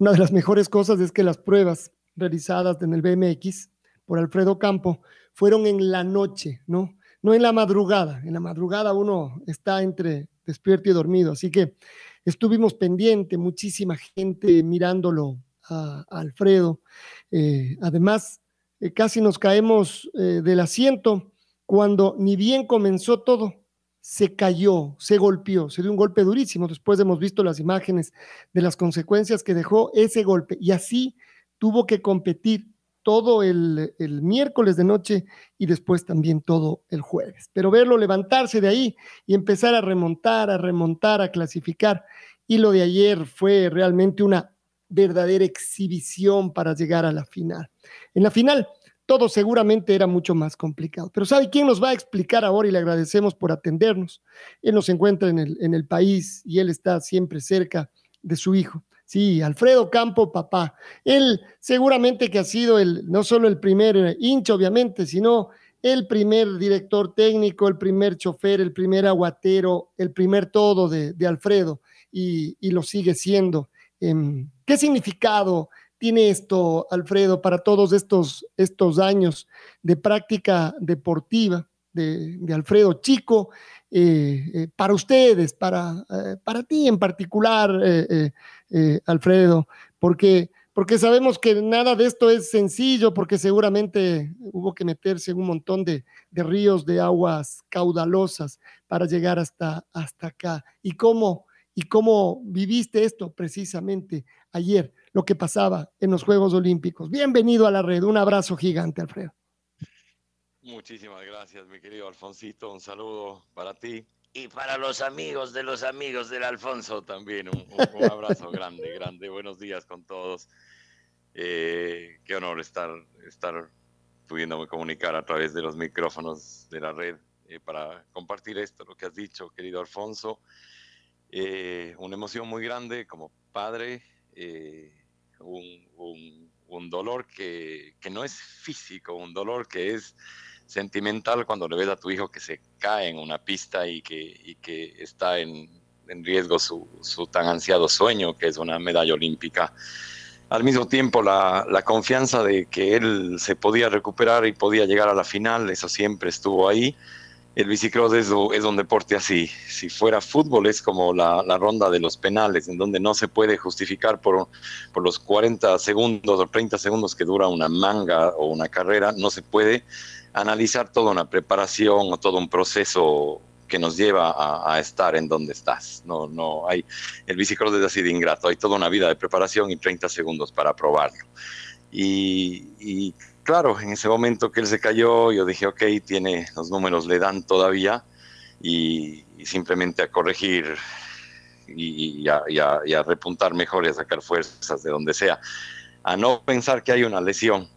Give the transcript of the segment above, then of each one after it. una de las mejores cosas es que las pruebas realizadas en el BMX por Alfredo Campo fueron en la noche, ¿no? No en la madrugada. En la madrugada uno está entre despierto y dormido. Así que estuvimos pendiente, muchísima gente mirándolo a Alfredo. Además, casi nos caemos del asiento cuando ni bien comenzó todo. Se cayó, se golpeó, se dio un golpe durísimo. Después hemos visto las imágenes de las consecuencias que dejó ese golpe. Y así tuvo que competir todo el miércoles de noche y después también todo el jueves. Pero verlo levantarse de ahí y empezar a remontar, a clasificar. Y lo de ayer fue realmente una verdadera exhibición para llegar a la final. En la final, todo seguramente era mucho más complicado. Pero ¿sabe quién nos va a explicar ahora? Y le agradecemos por atendernos. Él nos encuentra en el país y él está siempre cerca de su hijo. Sí, Alfredo Campo, papá. Él seguramente que ha sido no solo el primer hincha, obviamente, sino el primer director técnico, el primer chofer, el primer aguatero, el primer todo de Alfredo. Y lo sigue siendo. ¿Qué significado tiene esto, Alfredo, para todos estos años de práctica deportiva de Alfredo Chico, para ustedes, para ti en particular, Alfredo? Porque sabemos que nada de esto es sencillo, porque seguramente hubo que meterse en un montón de ríos de aguas caudalosas para llegar hasta acá. ¿Y cómo viviste esto precisamente ayer? Lo que pasaba en los Juegos Olímpicos. Bienvenido a La Red. Un abrazo gigante, Alfredo. Muchísimas gracias, mi querido Alfonsito. Un saludo para ti. Y para los amigos de los amigos del Alfonso también. Un abrazo grande, grande. Buenos días con todos. Qué honor estar pudiéndome comunicar a través de los micrófonos de La Red para compartir esto, lo que has dicho, querido Alfonso. Una emoción muy grande como padre. Un dolor que no es físico, un dolor que es sentimental cuando le ves a tu hijo que se cae en una pista y que está en riesgo su tan ansiado sueño, que es una medalla olímpica. Al mismo tiempo, la confianza de que él se podía recuperar y podía llegar a la final, eso siempre estuvo ahí. El bicicross es un deporte así. Si fuera fútbol es como la ronda de los penales, en donde no se puede justificar por los 40 segundos o 30 segundos que dura una manga o una carrera. No se puede analizar toda una preparación o todo un proceso que nos lleva a estar en donde estás. No hay, el bicicross es así de ingrato. Hay toda una vida de preparación y 30 segundos para probarlo. Y claro, en ese momento que él se cayó, yo dije, ok, los números le dan todavía y simplemente a corregir y a repuntar mejor y a sacar fuerzas de donde sea. A no pensar que hay una lesión,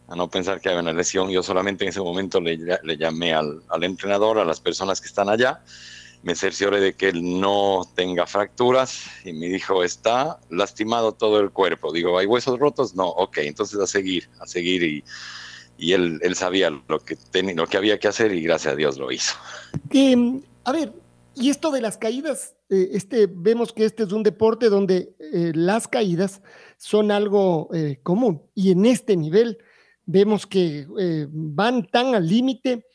yo solamente en ese momento le llamé al entrenador, a las personas que están allá, me cercioré de que él no tenga fracturas y me dijo, está lastimado todo el cuerpo. Digo, ¿hay huesos rotos? No, ok, entonces a seguir y él sabía lo que había que hacer y gracias a Dios lo hizo. A ver, y esto de las caídas, vemos que este es un deporte donde las caídas son algo común. Y en este nivel vemos que van tan al límite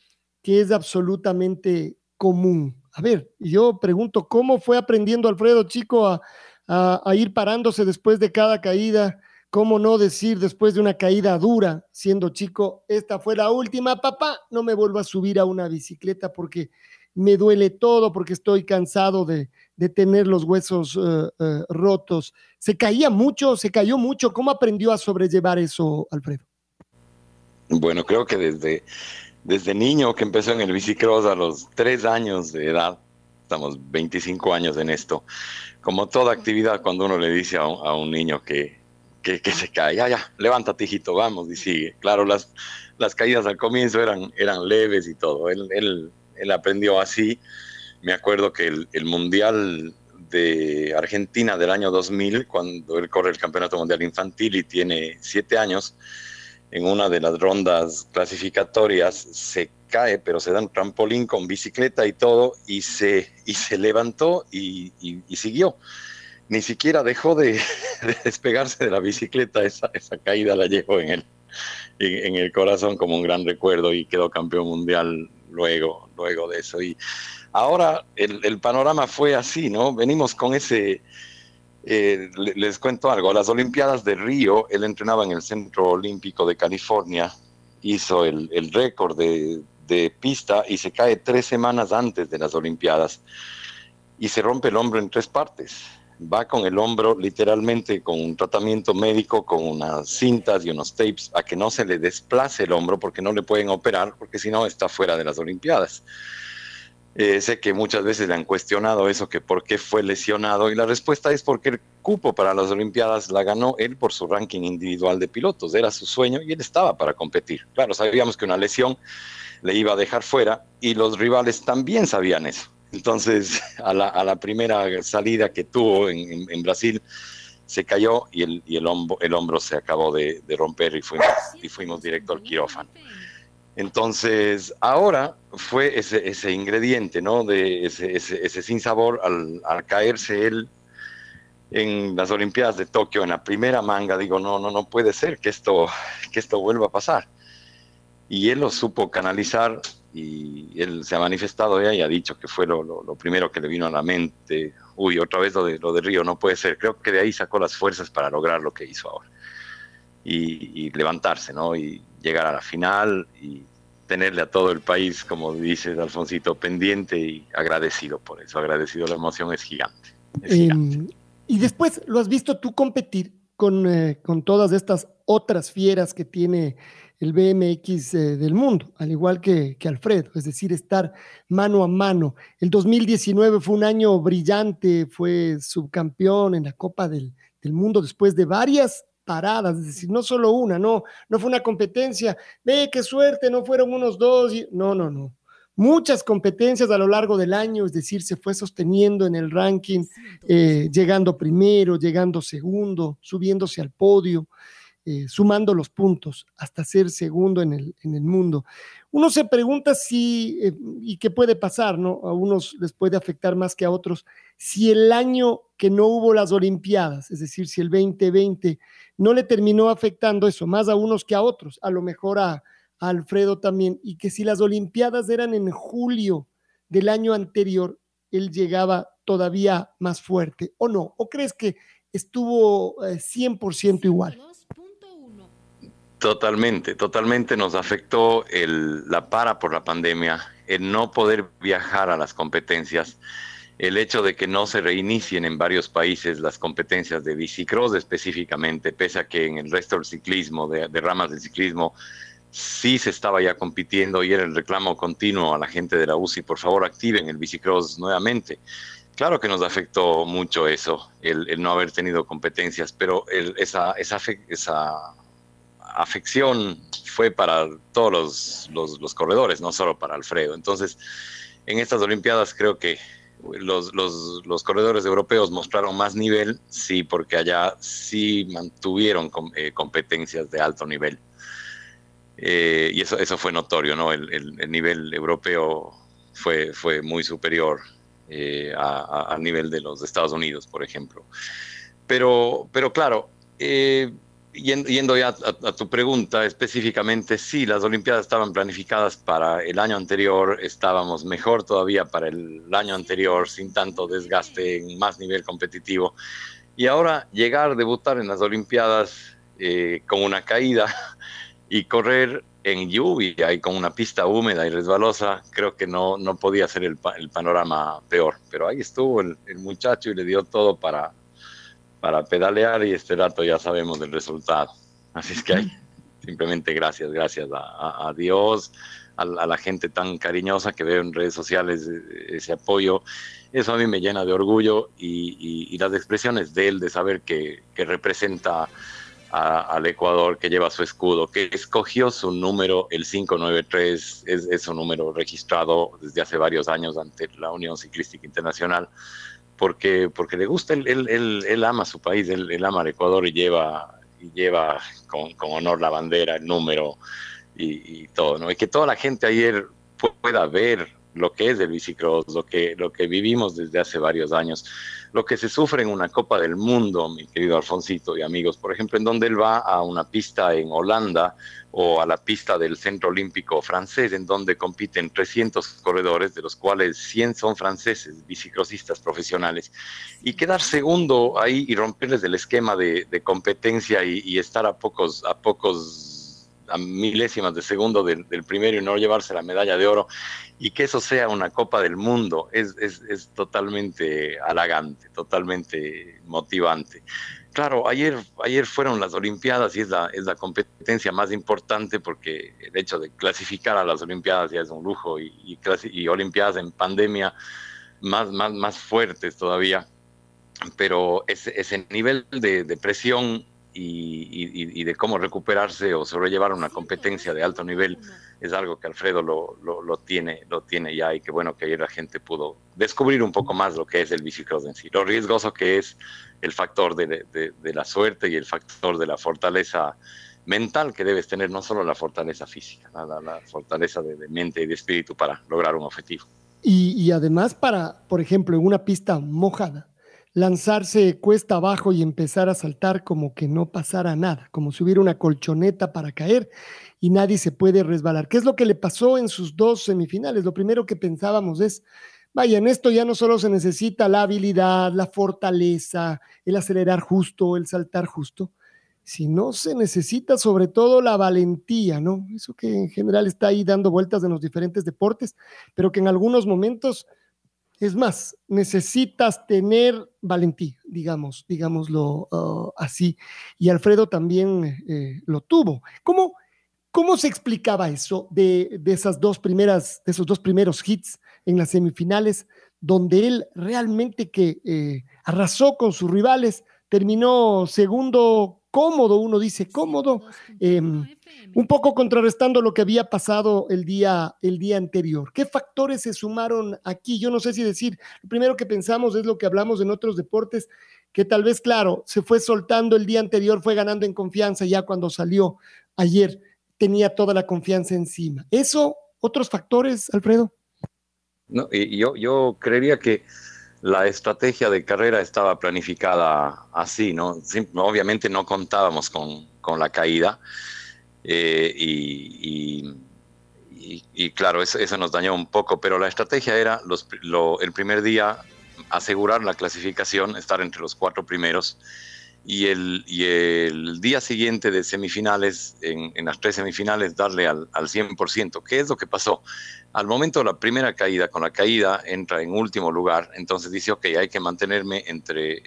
que es absolutamente común. A ver, yo pregunto, ¿cómo fue aprendiendo Alfredo Chico a ir parándose después de cada caída? ¿Cómo no decir después de una caída dura, siendo chico, esta fue la última, papá, no me vuelvo a subir a una bicicleta? Porque me duele todo porque estoy cansado de tener los huesos rotos. ¿Se cayó mucho? ¿Cómo aprendió a sobrellevar eso, Alfredo? Bueno, creo que desde niño, que empezó en el bicicross a los 3 años de edad, estamos 25 años en esto, como toda actividad, cuando uno le dice a un niño que se cae, ya, levántate, hijito, vamos, y sigue. Claro, las caídas al comienzo eran leves y todo. Él aprendió así. Me acuerdo que el Mundial de Argentina del año 2000, cuando él corre el Campeonato Mundial Infantil y tiene 7 años, en una de las rondas clasificatorias se cae, pero se da un trampolín con bicicleta y todo, y se levantó y siguió. Ni siquiera dejó de despegarse de la bicicleta. Esa caída la llevó en el corazón como un gran recuerdo, y quedó campeón mundial luego de eso. Y ahora el panorama fue así, ¿no? Venimos con ese... les cuento algo. A las Olimpiadas de Río, él entrenaba en el Centro Olímpico de California, hizo el récord de pista y se cae 3 semanas antes de las Olimpiadas y se rompe el hombro en 3 partes. Va con el hombro literalmente con un tratamiento médico, con unas cintas y unos tapes, a que no se le desplace el hombro, porque no le pueden operar, porque si no está fuera de las Olimpiadas. Sé que muchas veces le han cuestionado eso, que por qué fue lesionado, y la respuesta es porque el cupo para las Olimpiadas la ganó él por su ranking individual de pilotos. Era su sueño y él estaba para competir. Claro, sabíamos que una lesión le iba a dejar fuera, y los rivales también sabían eso. Entonces, a la primera salida que tuvo en Brasil, se cayó y el hombro se acabó de romper, y fuimos directo al quirófano. Entonces, ahora fue ese ingrediente, ¿no? De ese sinsabor al caerse él en las Olimpiadas de Tokio, en la primera manga. Digo, no puede ser que esto vuelva a pasar. Y él lo supo canalizar, y él se ha manifestado ya y ha dicho que fue lo primero que le vino a la mente. Uy, otra vez lo de Río, no puede ser. Creo que de ahí sacó las fuerzas para lograr lo que hizo ahora. Y levantarse, ¿no? Y llegar a la final y tenerle a todo el país, como dices, Alfonsito, pendiente y agradecido por eso. Agradecido, la emoción es gigante. Y después, ¿lo has visto tú competir con todas estas otras fieras que tiene el BMX del mundo, al igual que Alfredo? Es decir, estar mano a mano. El 2019 fue un año brillante, fue subcampeón en la Copa del Mundo después de varias paradas, es decir, no solo una, no fue una competencia, ve qué suerte, no fueron unos 2, no, muchas competencias a lo largo del año, es decir, se fue sosteniendo en el ranking, llegando primero, llegando segundo, subiéndose al podio, sumando los puntos hasta ser segundo en el mundo. Uno se pregunta si, y qué puede pasar, ¿no? A unos les puede afectar más que a otros, si el año que no hubo las Olimpiadas, es decir, si el 2020 no le terminó afectando eso, más a unos que a otros, a lo mejor a Alfredo también, y que si las Olimpiadas eran en julio del año anterior, él llegaba todavía más fuerte, ¿o no? ¿O crees que estuvo 100% igual? Totalmente nos afectó la para por la pandemia, el no poder viajar a las competencias, el hecho de que no se reinicien en varios países las competencias de bicicross específicamente, pese a que en el resto del ciclismo, de ramas del ciclismo, sí se estaba ya compitiendo, y era el reclamo continuo a la gente de la UCI, por favor activen el bicicross nuevamente. Claro que nos afectó mucho eso, el no haber tenido competencias, pero esa afección fue para todos los corredores, no solo para Alfredo. Entonces, en estas Olimpiadas creo que los corredores europeos mostraron más nivel, sí, porque allá sí mantuvieron competencias de alto nivel. Y eso fue notorio, ¿no? El nivel europeo fue muy superior al nivel de los Estados Unidos, por ejemplo. Pero claro, yendo ya a tu pregunta específicamente, sí, las Olimpiadas estaban planificadas para el año anterior, estábamos mejor todavía para el año anterior, sin tanto desgaste, en más nivel competitivo. Y ahora debutar en las Olimpiadas con una caída y correr en lluvia y con una pista húmeda y resbalosa, creo que no podía ser el panorama peor. Pero ahí estuvo el muchacho y le dio todo para pedalear, y este rato ya sabemos el resultado. Así es que hay, simplemente gracias a Dios, a la gente tan cariñosa que veo en redes sociales, ese apoyo. Eso a mí me llena de orgullo, y las expresiones de él, de saber que representa al Ecuador, que lleva su escudo, que escogió su número, el 593, es su número registrado desde hace varios años ante la Unión Ciclística Internacional, porque le gusta, él ama su país, él ama al Ecuador, y lleva con honor la bandera, el número y todo, ¿no? Y que toda la gente ayer pueda ver lo que es el bicicross, lo que vivimos desde hace varios años, lo que se sufre en una Copa del Mundo, mi querido Alfonsito y amigos, por ejemplo, en donde él va a una pista en Holanda o a la pista del Centro Olímpico francés, en donde compiten 300 corredores, de los cuales 100 son franceses, bicicrossistas profesionales, y quedar segundo ahí y romperles el esquema de competencia y estar a milésimas de segundo del primero y no llevarse la medalla de oro, y que eso sea una Copa del Mundo, es totalmente halagante, totalmente motivante. Claro, ayer fueron las Olimpiadas, y es la competencia más importante, porque el hecho de clasificar a las Olimpiadas ya es un lujo, y Olimpiadas en pandemia más fuertes todavía, pero ese nivel de presión y de cómo recuperarse o sobrellevar una competencia de alto nivel es algo que Alfredo lo tiene ya, y que bueno que ayer la gente pudo descubrir un poco más lo que es el bicicross en sí, lo riesgoso que es, el factor de la suerte y el factor de la fortaleza mental que debes tener, no solo la fortaleza física, la fortaleza de mente y de espíritu para lograr un objetivo. Y además para, por ejemplo, en una pista mojada, lanzarse cuesta abajo y empezar a saltar como que no pasara nada, como subir una colchoneta para caer y nadie se puede resbalar. ¿Qué es lo que le pasó en sus dos semifinales? Lo primero que pensábamos es, vaya, en esto ya no solo se necesita la habilidad, la fortaleza, el acelerar justo, el saltar justo, sino se necesita sobre todo la valentía, ¿no? Eso que en general está ahí dando vueltas en los diferentes deportes, pero que en algunos momentos... Es más, necesitas tener valentía, digámoslo así. Y Alfredo también lo tuvo. ¿Cómo se explicaba eso de esos dos primeros hits en las semifinales, donde él realmente que arrasó con sus rivales, terminó segundo cómodo, uno dice cómodo, un poco contrarrestando lo que había pasado el día anterior? ¿Qué factores se sumaron aquí? Yo no sé si decir, lo primero que pensamos es lo que hablamos en otros deportes, que tal vez, claro, se fue soltando el día anterior, fue ganando en confianza, ya cuando salió ayer tenía toda la confianza encima. ¿Eso? ¿Otros factores, Alfredo? No, y yo creería que la estrategia de carrera estaba planificada así, ¿no? Obviamente no contábamos con la caída, y claro, eso nos dañó un poco, pero la estrategia era el primer día asegurar la clasificación, estar entre los cuatro primeros, y el día siguiente de semifinales, en las tres semifinales, darle al 100%. ¿Qué es lo que pasó? Al momento de la primera caída, con la caída entra en último lugar, entonces dice, ok, hay que mantenerme entre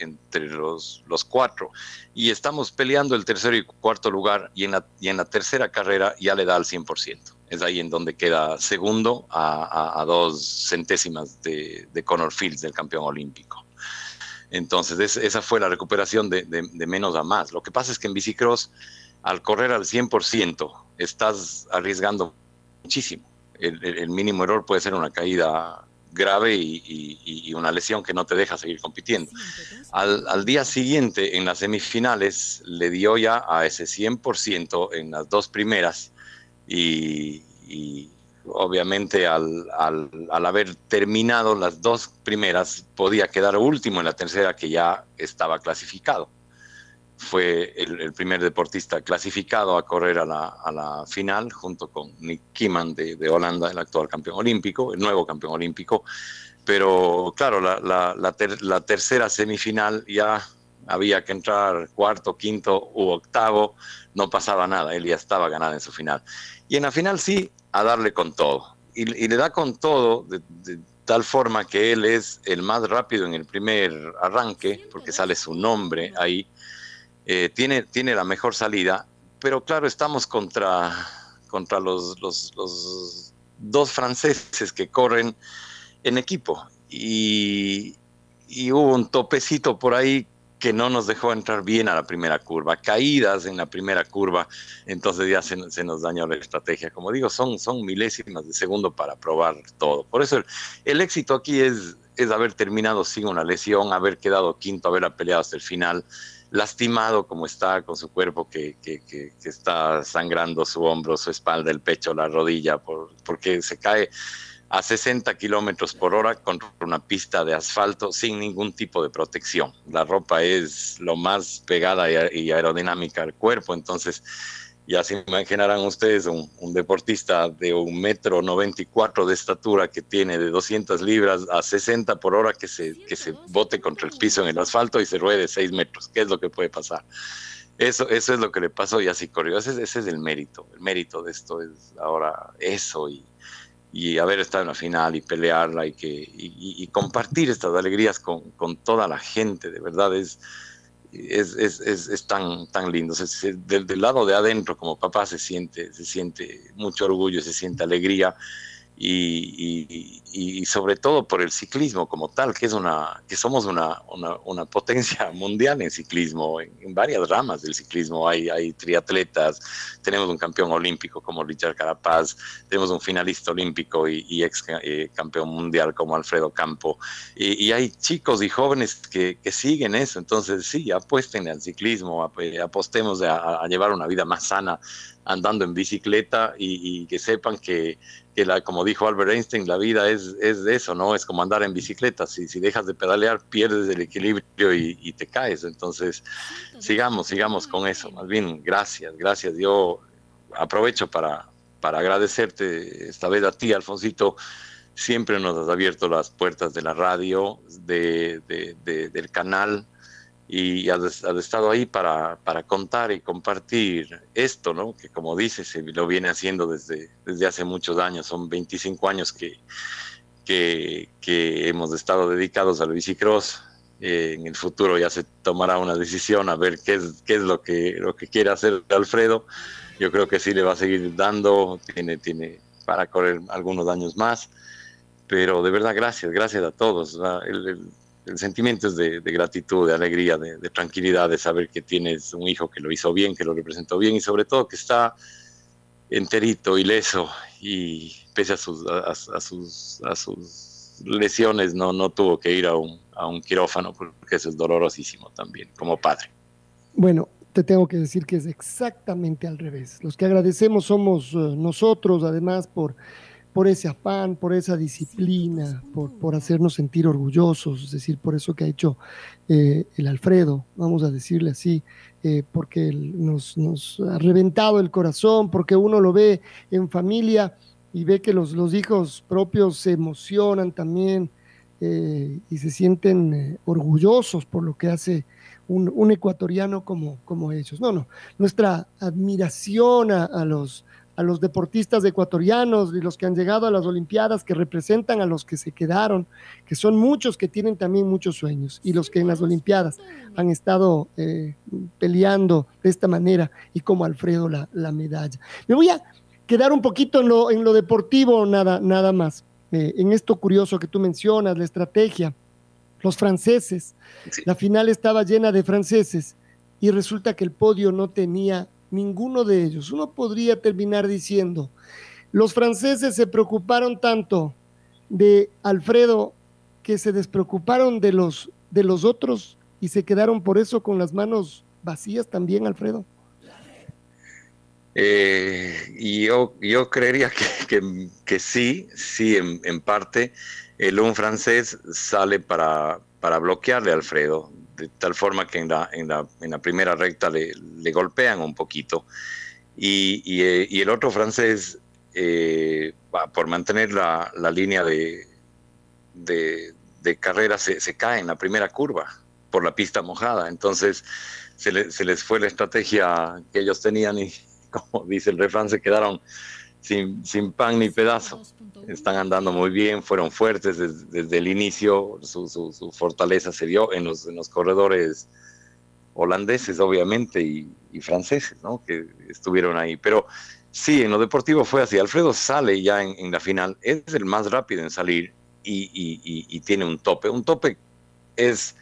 los cuatro, y estamos peleando el tercero y cuarto lugar, y en la tercera carrera ya le da al 100%. Es ahí en donde queda segundo a 2 centésimas de Connor Fields, del campeón olímpico. Entonces, esa fue la recuperación de menos a más. Lo que pasa es que en bicicross, al correr al 100%, estás arriesgando muchísimo. El mínimo error puede ser una caída grave y una lesión que no te deja seguir compitiendo. Al día siguiente, en las semifinales, le dio ya a ese 100% en las dos primeras, y obviamente al haber terminado las dos primeras, podía quedar último en la tercera, que ya estaba clasificado. Fue el primer deportista clasificado a correr a la final, junto con Nick Kiman de Holanda, el actual campeón olímpico, el nuevo campeón olímpico. Pero claro, la tercera semifinal ya había que entrar cuarto, quinto u octavo, no pasaba nada, él ya estaba ganando en su final. Y en la final sí, a darle con todo. Y le da con todo de tal forma que él es el más rápido en el primer arranque, porque sale su nombre ahí, tiene la mejor salida, pero claro, estamos contra los dos franceses que corren en equipo, y hubo un topecito por ahí que no nos dejó entrar bien a la primera curva, caídas en la primera curva, entonces ya se nos dañó la estrategia. Como digo, son milésimas de segundo para probar todo. Por eso el éxito aquí es haber terminado sin una lesión, haber quedado quinto, haber peleado hasta el final, lastimado como está, con su cuerpo que está sangrando, su hombro, su espalda, el pecho, la rodilla, porque se cae a 60 kilómetros por hora contra una pista de asfalto sin ningún tipo de protección. La ropa es lo más pegada y aerodinámica al cuerpo, entonces ya se imaginarán ustedes un deportista de 1,94 m de estatura que tiene de 200 libras a 60 por hora que se bote contra el piso en el asfalto y se ruede 6 metros. ¿Qué es lo que puede pasar? Eso es lo que le pasó y así corrió. Ese es el mérito de esto es ahora eso y haber estado en la final y pelearla y compartir estas alegrías con toda la gente, de verdad es tan lindo. Del lado de adentro como papá se siente mucho orgullo, se siente alegría y sobre todo por el ciclismo como tal, que somos una potencia mundial en ciclismo, en varias ramas del ciclismo. Hay triatletas, tenemos un campeón olímpico como Richard Carapaz, tenemos un finalista olímpico y ex campeón mundial como Alfredo Campo, y hay chicos y jóvenes que siguen eso. Entonces sí, apuéstenle al ciclismo, apostemos a llevar una vida más sana andando en bicicleta y que sepan que como dijo Albert Einstein, la vida es eso, ¿no? Es como andar en bicicleta. Si dejas de pedalear, pierdes el equilibrio y te caes. Entonces, sigamos con eso. Más bien, gracias. Yo aprovecho para agradecerte esta vez a ti, Alfonsito. Siempre nos has abierto las puertas de la radio, del canal, y has estado ahí para contar y compartir esto, ¿no? Que como dices, se lo viene haciendo desde hace muchos años. Son 25 años que hemos estado dedicados al bicicross. En el futuro ya se tomará una decisión a ver qué es lo que quiere hacer Alfredo. Yo creo que sí le va a seguir dando, tiene para correr algunos años más. Pero de verdad, gracias a todos. El sentimiento es de gratitud, de alegría, de tranquilidad, de saber que tienes un hijo que lo hizo bien, que lo representó bien y sobre todo que está enterito, ileso, y pese a sus lesiones no tuvo que ir a un quirófano, porque eso es dolorosísimo también como padre. Bueno, te tengo que decir que es exactamente al revés. Los que agradecemos somos nosotros, además por ese afán, por esa disciplina, por hacernos sentir orgullosos, es decir, por eso que ha hecho el Alfredo, vamos a decirle así, porque nos ha reventado el corazón, porque uno lo ve en familia y ve que los hijos propios se emocionan también y se sienten orgullosos por lo que hace un ecuatoriano como ellos. No, nuestra admiración a los deportistas ecuatorianos y los que han llegado a las Olimpiadas, que representan a los que se quedaron, que son muchos, que tienen también muchos sueños, y los que en las Olimpiadas han estado peleando de esta manera, y como Alfredo la medalla. Me voy a quedar un poquito en lo deportivo, nada más, en esto curioso que tú mencionas, la estrategia, los franceses, sí. La final estaba llena de franceses, y resulta que el podio no tenía ninguno de ellos. Uno podría terminar diciendo, los franceses se preocuparon tanto de Alfredo que se despreocuparon de los otros y se quedaron por eso con las manos vacías también, Alfredo. Yo creería que sí, en parte. Un francés sale para bloquearle a Alfredo, de tal forma que en la primera recta le golpean un poquito. Y el otro francés, por mantener la línea de carrera, se cae en la primera curva. por la pista mojada. Entonces se les fue la estrategia que ellos tenían y, como dice el refrán, se quedaron sin pan ni pedazo. Están andando muy bien, fueron fuertes desde el inicio, su fortaleza se dio en los corredores holandeses, obviamente, y franceses, ¿no?, que estuvieron ahí. Pero sí, en lo deportivo fue así. Alfredo sale ya en la final, es el más rápido en salir y tiene un tope. Un tope es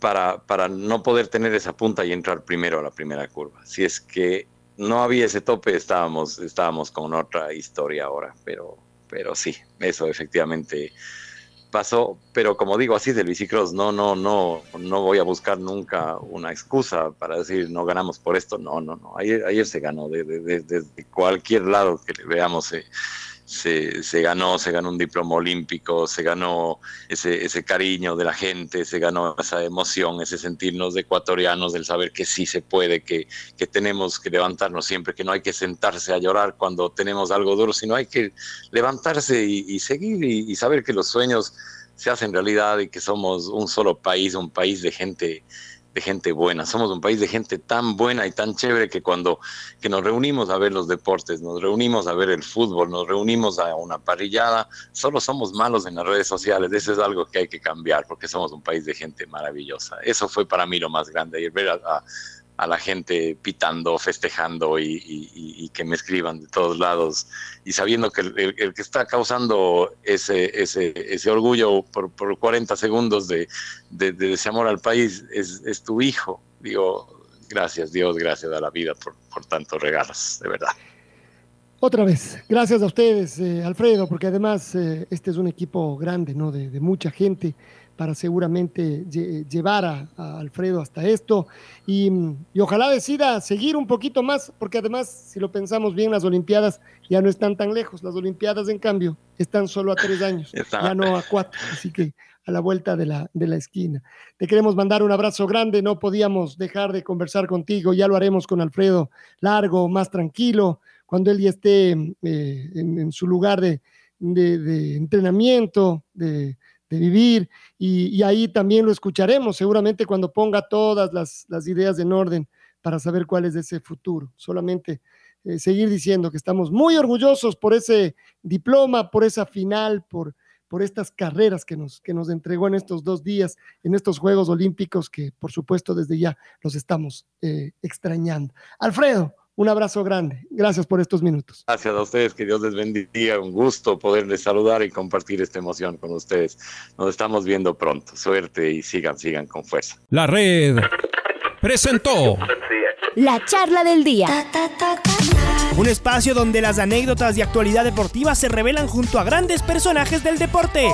para no poder tener esa punta y entrar primero a la primera curva. Si es que no había ese tope, estábamos con otra historia ahora, pero sí, eso efectivamente pasó. Pero como digo, así es el bicicross, no voy a buscar nunca una excusa para decir no ganamos por esto. No, ayer se ganó, desde cualquier lado que le veamos se ganó un diploma olímpico, se ganó ese cariño de la gente, se ganó esa emoción, ese sentirnos ecuatorianos, del saber que sí se puede, que tenemos que levantarnos siempre, que no hay que sentarse a llorar cuando tenemos algo duro, sino hay que levantarse y seguir y saber que los sueños se hacen realidad y que somos un solo país, un país de gente buena. Somos un país de gente tan buena y tan chévere que cuando nos reunimos a ver los deportes, nos reunimos a ver el fútbol, nos reunimos a una parrillada, solo somos malos en las redes sociales. Eso es algo que hay que cambiar, porque somos un país de gente maravillosa. Eso fue para mí lo más grande, y ver a la gente pitando, festejando y que me escriban de todos lados, y sabiendo que el que está causando ese orgullo por 40 segundos de ese amor al país es tu hijo. Digo, gracias Dios, gracias a la vida por tantos regalos, de verdad. Otra vez, gracias a ustedes, Alfredo, porque además este es un equipo grande, ¿no?, de mucha gente, para seguramente llevar a Alfredo hasta esto y ojalá decida seguir un poquito más, porque además, si lo pensamos bien, las Olimpiadas ya no están tan lejos. Las Olimpiadas, en cambio, están solo a 3 años, ya no a 4, así que a la vuelta de la esquina. Te queremos mandar un abrazo grande, no podíamos dejar de conversar contigo, ya lo haremos con Alfredo largo, más tranquilo, cuando él ya esté en su lugar de entrenamiento, de vivir, y ahí también lo escucharemos seguramente cuando ponga todas las ideas en orden para saber cuál es ese futuro. Solamente seguir diciendo que estamos muy orgullosos por ese diploma, por esa final, por estas carreras que nos entregó en estos 2 días, en estos Juegos Olímpicos, que por supuesto desde ya los estamos extrañando. Alfredo, un abrazo grande. Gracias por estos minutos. Gracias a ustedes, que Dios les bendiga. Un gusto poderles saludar y compartir esta emoción con ustedes. Nos estamos viendo pronto. Suerte y sigan con fuerza. La Red presentó la charla del día. Un espacio donde las anécdotas de actualidad deportiva se revelan junto a grandes personajes del deporte.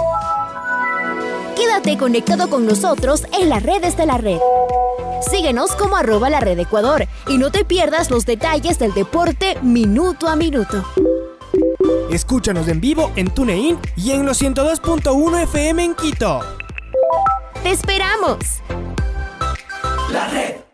Quédate conectado con nosotros en las redes de La Red. Síguenos como @LaRedEcuador y no te pierdas los detalles del deporte minuto a minuto. Escúchanos en vivo en TuneIn y en los 102.1 FM en Quito. ¡Te esperamos! La Red.